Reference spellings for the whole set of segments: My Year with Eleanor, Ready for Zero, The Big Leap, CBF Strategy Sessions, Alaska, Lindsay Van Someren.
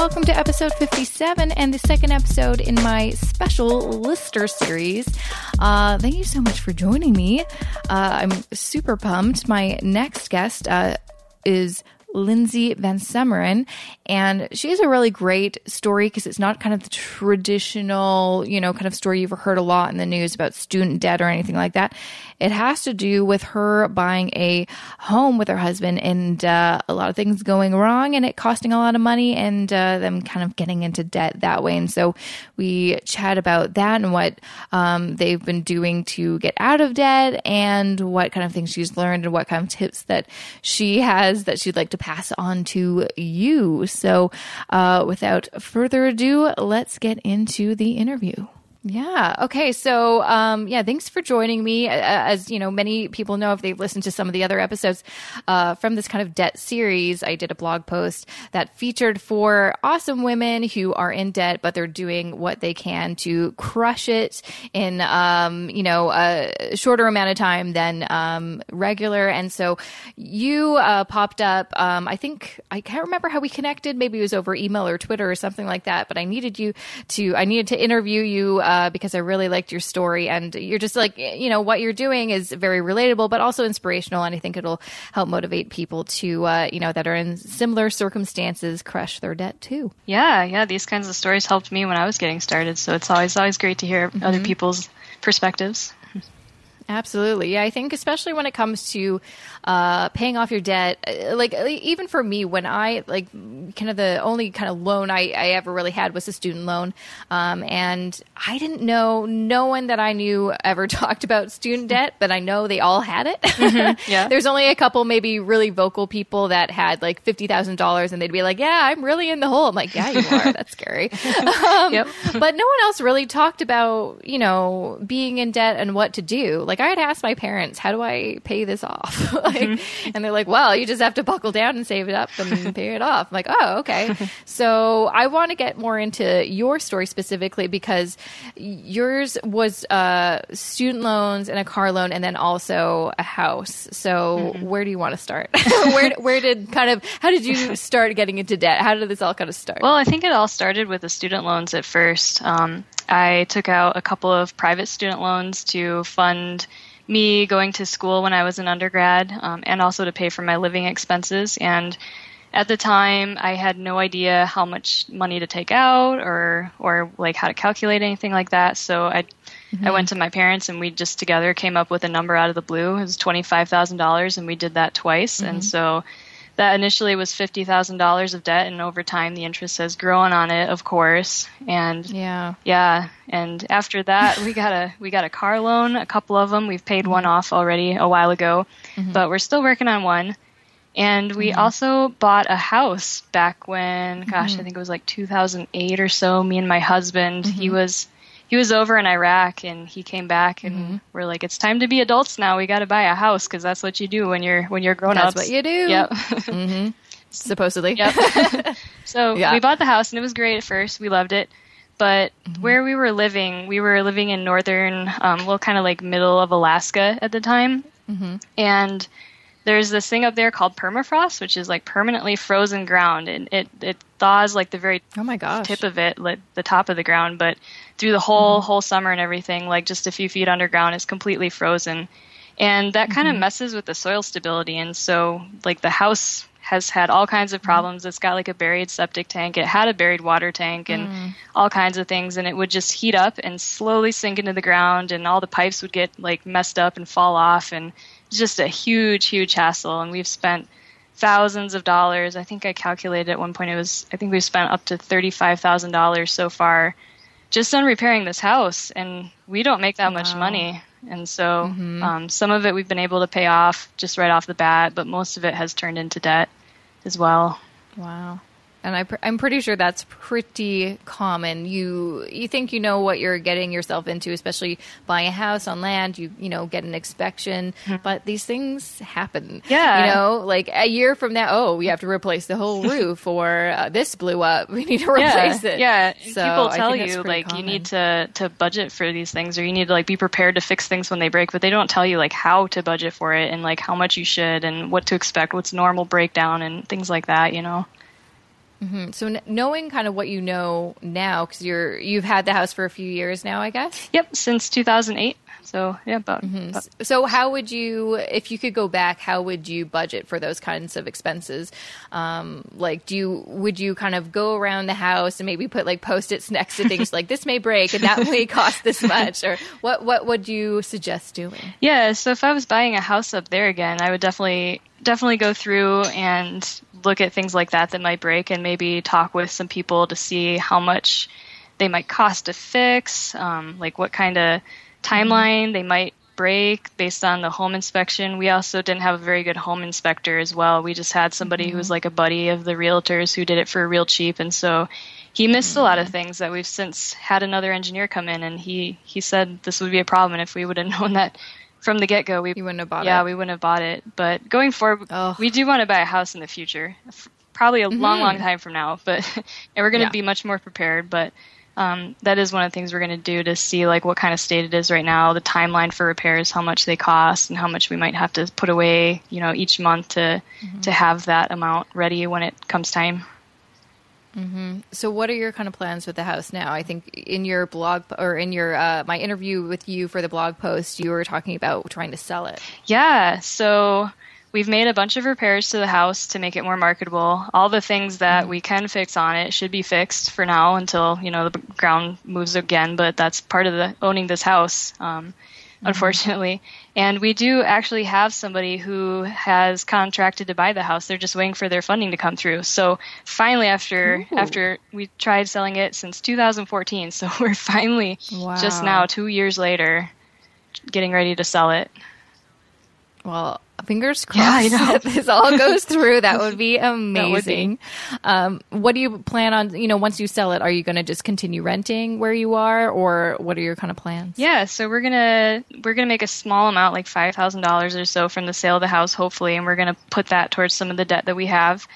Welcome to episode 57 and the second episode in my special Lister series. Thank you so much for joining me. I'm super pumped. My next guest is Lindsay Van Someren, and she has a really great story because it's not kind of the traditional, kind of story you've heard a lot in the news about student debt or anything like that. It has to do with her buying a home with her husband and a lot of things going wrong and it costing a lot of money and them kind of getting into debt that way. And so we chat about that and what they've been doing to get out of debt and what kind of things she's learned and what kind of tips that she has that she'd like to pass on to you. So without further ado, let's get into the interview. Yeah. Okay. So, thanks for joining me. As you know, many people know, if they've listened to some of the other episodes from this kind of debt series, I did a blog post that featured four awesome women who are in debt, but they're doing what they can to crush it in, a shorter amount of time than regular. And so you popped up. I can't remember how we connected. Maybe it was over email or Twitter or something like that, but I needed to interview you because I really liked your story, and you're just what you're doing is very relatable, but also inspirational. And I think it'll help motivate people to, that are in similar circumstances, crush their debt too. Yeah. These kinds of stories helped me when I was getting started. So it's always great to hear mm-hmm. other people's perspectives. Absolutely. Yeah, I think especially when it comes to paying off your debt, even for me, when I the only kind of loan I ever really had was a student loan. And I didn't know, no one that I knew ever talked about student debt, but I know they all had it. Mm-hmm. Yeah. There's only a couple maybe really vocal people that had like $50,000 and they'd be like, yeah, I'm really in the hole. I'm like, yeah, you are. That's scary. Yep. But no one else really talked about, being in debt and what to do. I had asked my parents, how do I pay this off? Mm-hmm. And they're like, well, you just have to buckle down and save it up and pay it off. I'm like, oh, okay. So I want to get more into your story specifically because yours was student loans and a car loan and then also a house. So mm-hmm. where do you want to start? How did you start getting into debt? How did this all kind of start? Well, I think it all started with the student loans at first. I took out a couple of private student loans to fund me going to school when I was an undergrad, and also to pay for my living expenses. And at the time, I had no idea how much money to take out or how to calculate anything like that. So I went to my parents, and we just together came up with a number out of the blue. It was $25,000, and we did that twice. Mm-hmm. And so that initially was $50,000 of debt, and over time the interest has grown on it, of course. And yeah. And after that, we got a car loan, a couple of them. We've paid one off already a while ago, mm-hmm. but we're still working on one. And we mm-hmm. also bought a house back when, mm-hmm. I think it was like 2008 or so. Me and my husband, mm-hmm. He was over in Iraq, and he came back, and mm-hmm. we're like, it's time to be adults now. We got to buy a house because that's what you do when you're grown up. That's what you do. Yep. Mm-hmm. Supposedly. Yep. So we bought the house, and it was great at first. We loved it. But mm-hmm. where we were living in northern, middle of Alaska at the time. Mm-hmm. And there's this thing up there called permafrost, which is like permanently frozen ground, and it thaws like the very tip of it, like the top of the ground, but through the whole summer and everything, like just a few feet underground, it's completely frozen, and that kind of messes with the soil stability. And so the house has had all kinds of problems. It's got a buried septic tank. It had a buried water tank and all kinds of things. And it would just heat up and slowly sink into the ground, and all the pipes would get messed up and fall off, and just a huge, huge hassle. And we've spent thousands of dollars. I think I calculated at one point we've spent up to $35,000 so far just on repairing this house. And we don't make that much money. And so some of it we've been able to pay off just right off the bat, but most of it has turned into debt as well. Wow. And I'm pretty sure that's pretty common. You think you know what you're getting yourself into, especially buying a house on land. You get an inspection, but these things happen. Yeah, a year from now, we have to replace the whole roof, or this blew up. We need to replace it. Yeah, so people tell you common. You need to budget for these things, or you need to be prepared to fix things when they break, but they don't tell you how to budget for it and how much you should and what to expect, what's normal breakdown and things like that. Mm-hmm. So knowing kind of what you know now, because you've had the house for a few years now, I guess? Yep, since 2008. So, yeah, about. So how would you, if you could go back, how would you budget for those kinds of expenses? Like, would you kind of go around the house and maybe put like Post-its next to things like this may break and that may cost this much? Or what would you suggest doing? Yeah, so if I was buying a house up there again, I would definitely go through and look at things like that might break and maybe talk with some people to see how much they might cost to fix, like what kind of timeline they might break based on the home inspection. We also didn't have a very good home inspector as well. We just had somebody who was like a buddy of the realtors who did it for real cheap. And so he missed a lot of things that we've since had another engineer come in, and he said this would be a problem. And if we would have known that from the get-go, we wouldn't have bought it. Yeah, we wouldn't have bought it. But going forward, we do want to buy a house in the future, probably a long time from now. But and we're going to be much more prepared. But that is one of the things we're going to do, to see like what kind of state it is right now, the timeline for repairs, how much they cost, and how much we might have to put away, each month to have that amount ready when it comes time. Mm-hmm. So what are your kind of plans with the house now? I think in your blog or in your my interview with you for the blog post, you were talking about trying to sell it. Yeah. So we've made a bunch of repairs to the house to make it more marketable. All the things that we can fix on it should be fixed for now until, the ground moves again. But that's part of the owning this house, unfortunately. And we do actually have somebody who has contracted to buy the house. They're just waiting for their funding to come through. So finally, after we tried selling it since 2014, so we're finally just now 2 years later getting ready to sell it. Well, fingers crossed that this all goes through. That would be amazing. What do you plan on, once you sell it, are you going to just continue renting where you are, or what are your kind of plans? Yeah, so we're going to make a small amount, like $5,000 or so from the sale of the house, hopefully, and we're going to put that towards some of the debt that we have.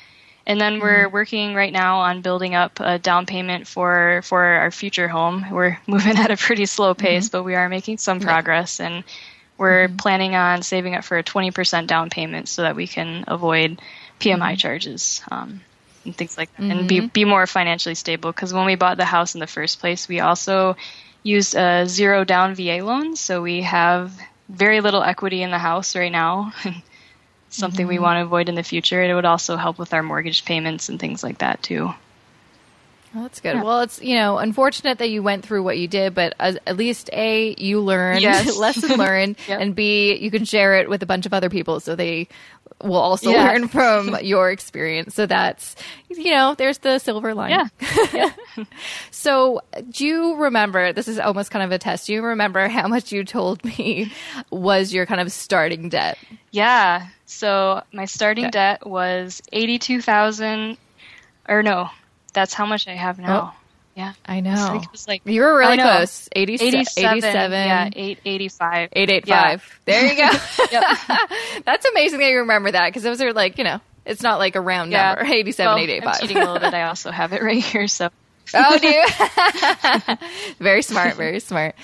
And then we're working right now on building up a down payment for our future home. We're moving at a pretty slow pace, but we are making some progress, and we're planning on saving up for a 20% down payment so that we can avoid PMI charges and things like that, and be more financially stable. Because when we bought the house in the first place, we also used a zero down VA loan. So we have very little equity in the house right now, something we want to avoid in the future. It would also help with our mortgage payments and things like that too. Well, that's good. Yeah. Well, it's, unfortunate that you went through what you did, but at least A, you learned, lesson learned, and B, you can share it with a bunch of other people so they will also learn from your experience. So that's, there's the silver lining. Yeah. Yeah. So do you remember, this is almost kind of a test, do you remember how much you told me was your kind of starting debt? Yeah. So my starting debt was $82,000, or no. That's how much I have now. Oh, yeah, I know. It was like, you were really close. 87. Yeah, 885. 885. Yeah. There you go. That's amazing that you remember that, because those are like, it's not like a round number. 87, well, 885. I'm cheating a little bit. I also have it right here, so. Oh, do you? Very smart, very smart.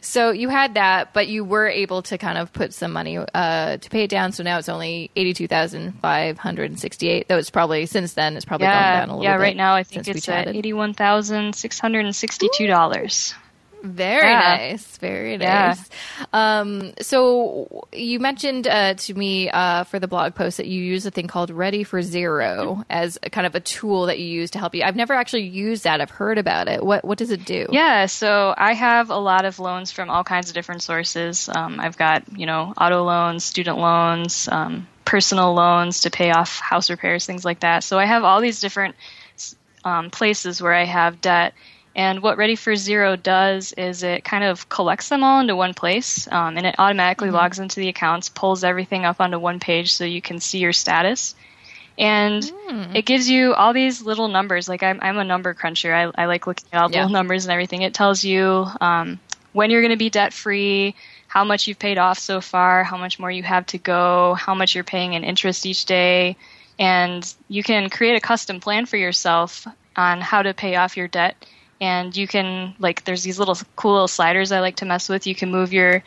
So you had that, but you were able to kind of put some money to pay it down. So now it's only $82,568. Though it's probably, since then, it's probably gone down a little bit. Yeah, right now I think it's at $81,662. Very nice. Very nice. Yeah. So you mentioned to me for the blog post that you use a thing called Ready for Zero as a kind of a tool that you use to help you. I've never actually used that. I've heard about it. What does it do? Yeah. So I have a lot of loans from all kinds of different sources. I've got, auto loans, student loans, personal loans to pay off house repairs, things like that. So I have all these different places where I have debt. And what Ready for Zero does is it kind of collects them all into one place, and it automatically logs into the accounts, pulls everything up onto one page so you can see your status. And it gives you all these little numbers. Like I'm a number cruncher. I like looking at all the little numbers and everything. It tells you when you're going to be debt-free, how much you've paid off so far, how much more you have to go, how much you're paying in interest each day. And you can create a custom plan for yourself on how to pay off your debt. And you can, like, there's these little cool little sliders I like to mess with. You can move the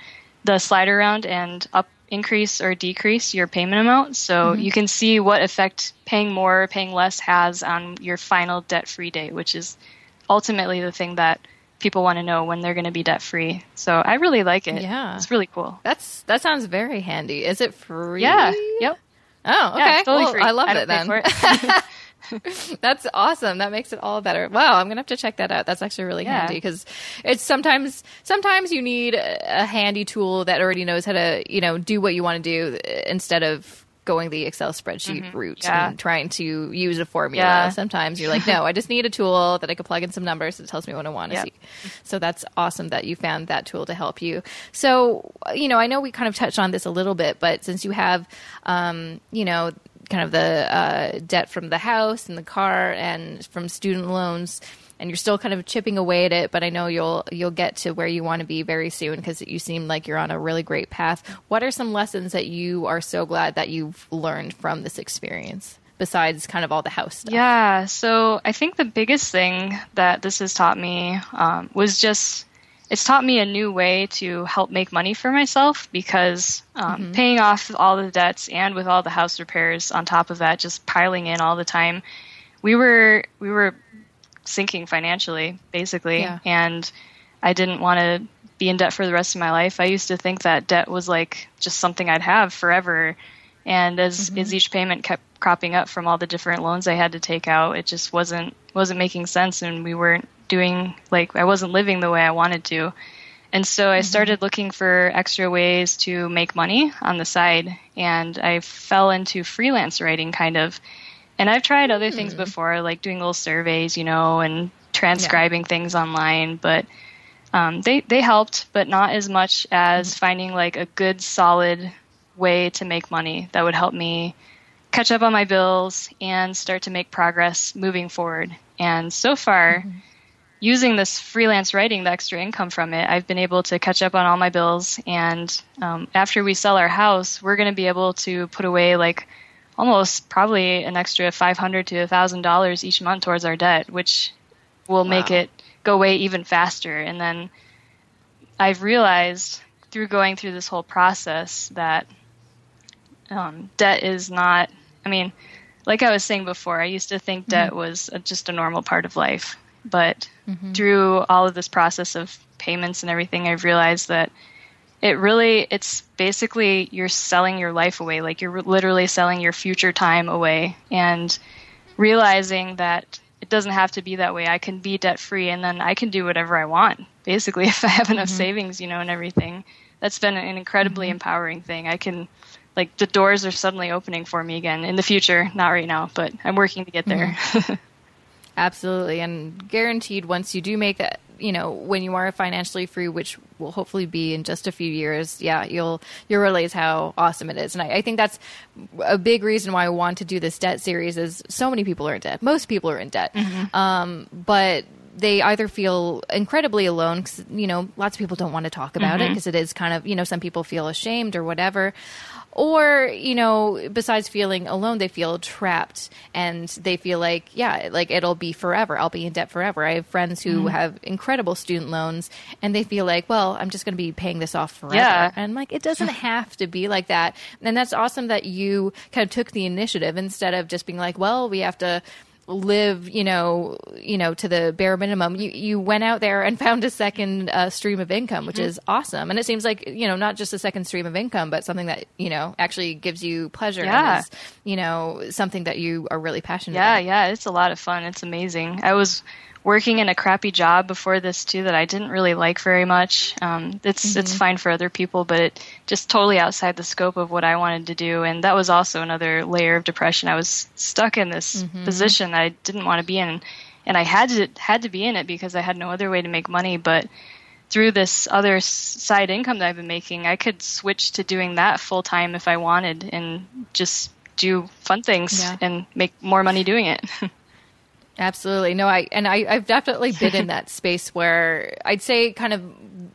slider around and up increase or decrease your payment amount. So you can see what effect paying more or paying less has on your final debt-free date, which is ultimately the thing that people want to know when they're going to be debt-free. So I really like it. Yeah. It's really cool. That sounds very handy. Is it free? Yeah. Yep. Oh, okay. Yeah, it's totally free. I love it then. That's awesome. That makes it all better. Wow, I'm going to have to check that out. That's actually really handy, because it's sometimes you need a handy tool that already knows how to, do what you want to do instead of going the Excel spreadsheet route and trying to use a formula. Yeah. Sometimes you're like, no, I just need a tool that I can plug in some numbers that tells me what I want to see. So that's awesome that you found that tool to help you. So, I know we kind of touched on this a little bit, but since you have, kind of the debt from the house and the car and from student loans, and you're still kind of chipping away at it, but I know you'll get to where you want to be very soon, because you seem like you're on a really great path. What are some lessons that you are so glad that you've learned from this experience, besides kind of all the house stuff? Yeah, so I think the biggest thing that this has taught me was just, it's taught me a new way to help make money for myself, because paying off all the debts and with all the house repairs on top of that, just piling in all the time, we were sinking financially, basically. Yeah. And I didn't want to be in debt for the rest of my life. I used to think that debt was like just something I'd have forever. And as each payment kept cropping up from all the different loans I had to take out, it just wasn't making sense, and we weren't doing, like, I wasn't living the way I wanted to. And so I started looking for extra ways to make money on the side, and I fell into freelance writing kind of. And I've tried other things before, like doing little surveys, and transcribing things online, but they helped, but not as much as finding like a good solid way to make money that would help me catch up on my bills and start to make progress moving forward. And so far, using this freelance writing, the extra income from it, I've been able to catch up on all my bills. And after we sell our house, we're going to be able to put away like almost probably an extra $500 to $1,000 each month towards our debt, which will make it go away even faster. And then I've realized through going through this whole process that debt is not, like I was saying before, I used to think debt was just a normal part of life. But through all of this process of payments and everything, I've realized that it's basically you're selling your life away. Like you're literally selling your future time away, and realizing that it doesn't have to be that way. I can be debt free, and then I can do whatever I want, basically, if I have enough savings, and everything. That's been an incredibly empowering thing. I can, like, the doors are suddenly opening for me again in the future. Not right now, but I'm working to get there. Absolutely. And guaranteed, once you do make that, when you are financially free, which will hopefully be in just a few years, you'll realize how awesome it is. And I think that's a big reason why I want to do this debt series, is so many people are in debt. Most people are in debt. But they either feel incredibly alone, because, lots of people don't want to talk about it, because it is kind of, some people feel ashamed or whatever. Or, besides feeling alone, they feel trapped, and they feel like, it'll be forever. I'll be in debt forever. I have friends who have incredible student loans, and they feel like, well, I'm just going to be paying this off forever. Yeah. And like, it doesn't have to be like that. And that's awesome that you kind of took the initiative, instead of just being like, well, we have to live, to the bare minimum. You went out there and found a second stream of income, which is awesome. And it seems like, not just a second stream of income, but something that, actually gives you pleasure. Yeah. And is, something that you are really passionate about. Yeah. It's a lot of fun. It's amazing. I was working in a crappy job before this too, that I didn't really like very much. It's fine for other people, but it just totally outside the scope of what I wanted to do. And that was also another layer of depression. I was stuck in this position that I didn't want to be in, and I had to be in it because I had no other way to make money. But through this other side income that I've been making, I could switch to doing that full time if I wanted, and just do fun things and make more money doing it. Absolutely. No, I've definitely been in that space where I'd say kind of,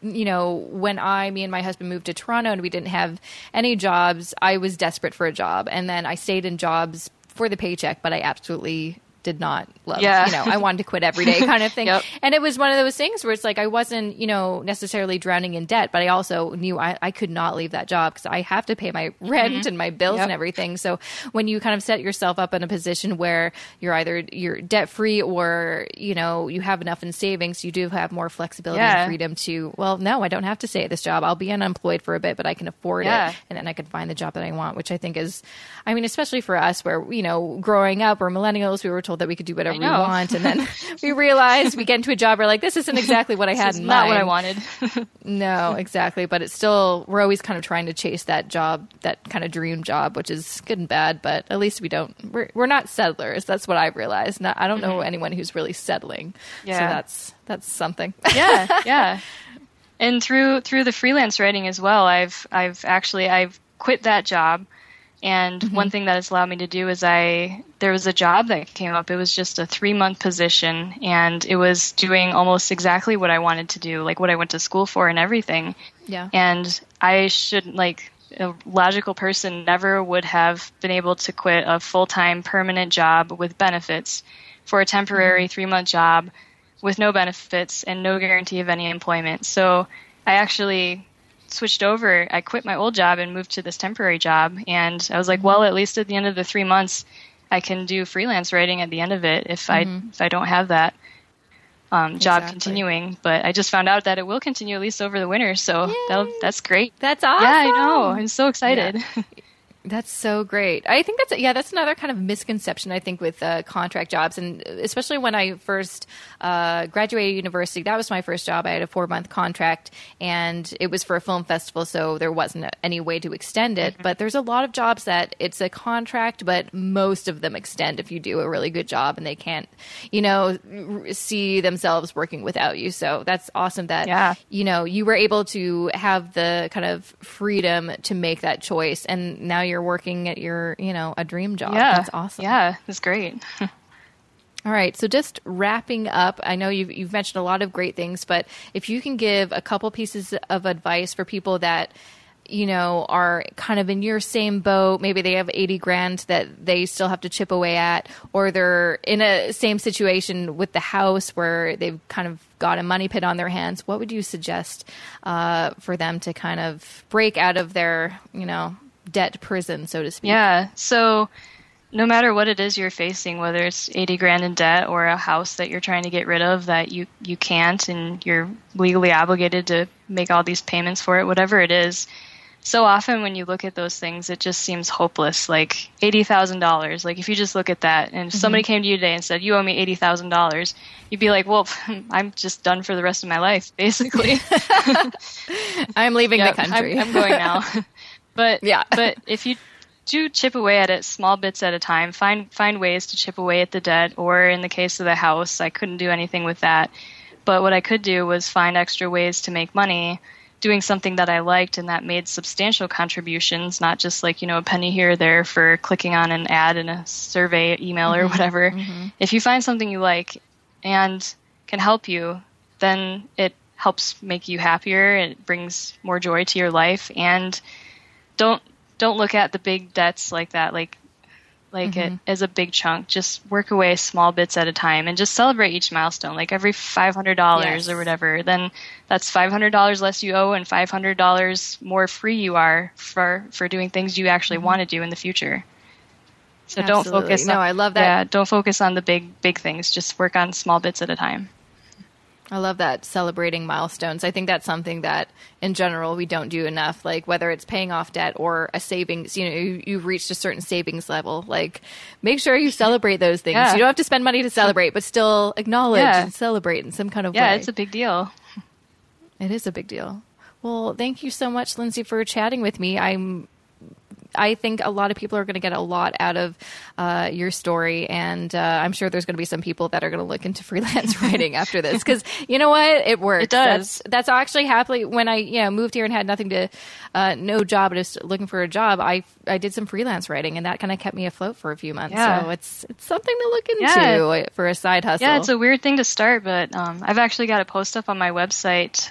when me and my husband moved to Toronto and we didn't have any jobs, I was desperate for a job. And then I stayed in jobs for the paycheck, but I absolutely did not love. Yeah. You know, I wanted to quit every day kind of thing. Yep. And it was one of those things where it's like I wasn't, you know, necessarily drowning in debt, but I also knew I could not leave that job because I have to pay my rent and my bills and everything. So when you kind of set yourself up in a position where you're either you're debt free or, you know, you have enough in savings, you do have more flexibility and freedom to, well, no, I don't have to stay at this job. I'll be unemployed for a bit, but I can afford it. And then I can find the job that I want, which I think is, I mean, especially for us where, you know, growing up or millennials, we were told that we could do whatever we want. And then we realize we get into a job where like, this isn't exactly what I had in mind. Not what I wanted. No, exactly. But it's still, we're always kind of trying to chase that job, that kind of dream job, which is good and bad, but at least we don't, we're not settlers. That's what I've realized. Not, I don't know anyone who's really settling. Yeah. So that's something. Yeah. Yeah. And through the freelance writing as well, I've quit that job. And one thing that it's allowed me to do is there was a job that came up. It was just a 3-month position, and it was doing almost exactly what I wanted to do, like what I went to school for and everything. Yeah. And I should, like, a logical person never would have been able to quit a full-time permanent job with benefits for a temporary 3-month job with no benefits and no guarantee of any employment. So I actually switched over. I quit my old job and moved to this temporary job. And I was like, well, at least at the end of the 3 months, I can do freelance writing at the end of it if I don't have that job continuing. But I just found out that it will continue at least over the winter. So that's great. That's awesome. Yeah, I know. I'm so excited. Yeah. That's so great. I think that's another kind of misconception, I think, with contract jobs. And especially when I first graduated university, that was my first job. I had a 4-month contract, and it was for a film festival, so there wasn't any way to extend it. But there's a lot of jobs that it's a contract, but most of them extend if you do a really good job, and they can't, you know, see themselves working without you. So that's awesome that, you know, you were able to have the kind of freedom to make that choice. And now you're working at your, you know, a dream job. Yeah. That's awesome. Yeah, that's great. All right. So just wrapping up, I know you've mentioned a lot of great things, but if you can give a couple pieces of advice for people that, you know, are kind of in your same boat, maybe they have 80 grand that they still have to chip away at, or they're in a same situation with the house where they've kind of got a money pit on their hands, what would you suggest for them to kind of break out of their, you know, debt prison, so to speak? Yeah. So no matter what it is you're facing, whether it's 80 grand in debt or a house that you're trying to get rid of that you can't and you're legally obligated to make all these payments for it, whatever it is, so often when you look at those things, it just seems hopeless. Like $80,000. Like if you just look at that and if somebody came to you today and said, you owe me $80,000, you'd be like, well, I'm just done for the rest of my life, basically. I'm leaving the country. I'm going now. But but if you do chip away at it small bits at a time, find ways to chip away at the debt, or in the case of the house, I couldn't do anything with that. But what I could do was find extra ways to make money doing something that I liked and that made substantial contributions, not just like, you know, a penny here or there for clicking on an ad in a survey email or whatever. Mm-hmm. If you find something you like and can help you, then it helps make you happier. It brings more joy to your life. And don't look at the big debts like that, like it as a big chunk. Just work away small bits at a time and just celebrate each milestone. Like every $500 or whatever, then that's $500 less you owe and $500 more free you are for doing things you actually want to do in the future. So absolutely. Don't focus. I love that. Yeah, don't focus on the big things. Just work on small bits at a time. I love that, celebrating milestones. I think that's something that in general we don't do enough, like whether it's paying off debt or a savings, you know, you've reached a certain savings level, like make sure you celebrate those things. Yeah. You don't have to spend money to celebrate, but still acknowledge and celebrate in some kind of way. Yeah, it's a big deal. It is a big deal. Well, thank you so much, Lindsay, for chatting with me. I think a lot of people are going to get a lot out of your story, and I'm sure there's going to be some people that are going to look into freelance writing after this, because you know what? It works. It does. That's actually happily when I moved here and had nothing to, no job, just looking for a job, I did some freelance writing, and that kind of kept me afloat for a few months. Yeah. So it's something to look into for a side hustle. Yeah, it's a weird thing to start, but I've actually got a post up on my website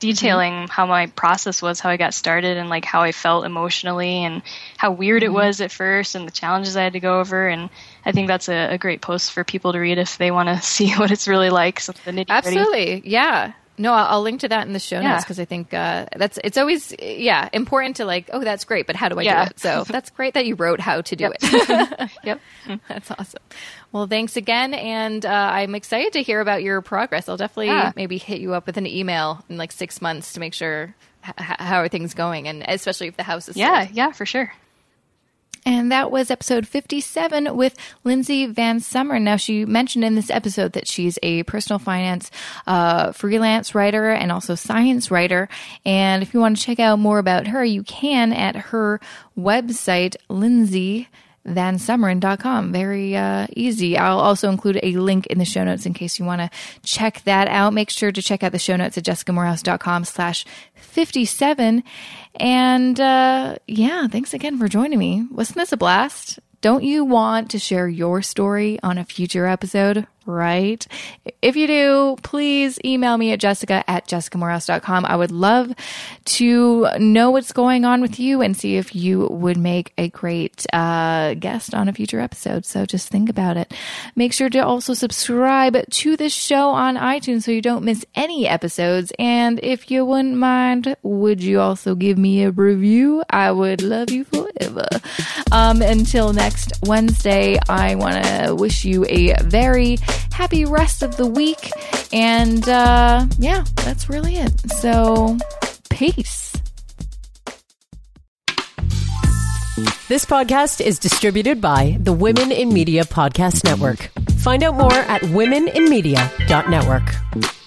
detailing how my process was, how I got started, and like how I felt emotionally, and how weird it was at first, and the challenges I had to go over. And I think that's a great post for people to read if they want to see what it's really like. So the nitty-gritty. Absolutely. Yeah. No, I'll link to that in the show notes because I think it's always important to like, oh, that's great, but how do I do it? So that's great that you wrote how to do it. Yep. That's awesome. Well, thanks again. And I'm excited to hear about your progress. I'll definitely maybe hit you up with an email in like 6 months to make sure how are things going, and especially if the house is sold. Yeah, for sure. And that was episode 57 with Lindsay Van Someren. Now, she mentioned in this episode that she's a personal finance freelance writer and also science writer. And if you want to check out more about her, you can at her website, LindsyVanSomeren.com. Very easy. I'll also include a link in the show notes in case you want to check that out. Make sure to check out the show notes at jessicamoorhouse.com/57. And thanks again for joining me. Wasn't this a blast? Don't you want to share your story on a future episode, right? If you do, please email me at jessica@jessicamoorhouse.com. I would love to know what's going on with you and see if you would make a great guest on a future episode. So just think about it. Make sure to also subscribe to this show on iTunes so you don't miss any episodes. And if you wouldn't mind, would you also give me a review? I would love you forever. Until next Wednesday, I want to wish you a very happy rest of the week. And that's really it. So peace. This podcast is distributed by the Women in Media Podcast Network. Find out more at womeninmedia.network.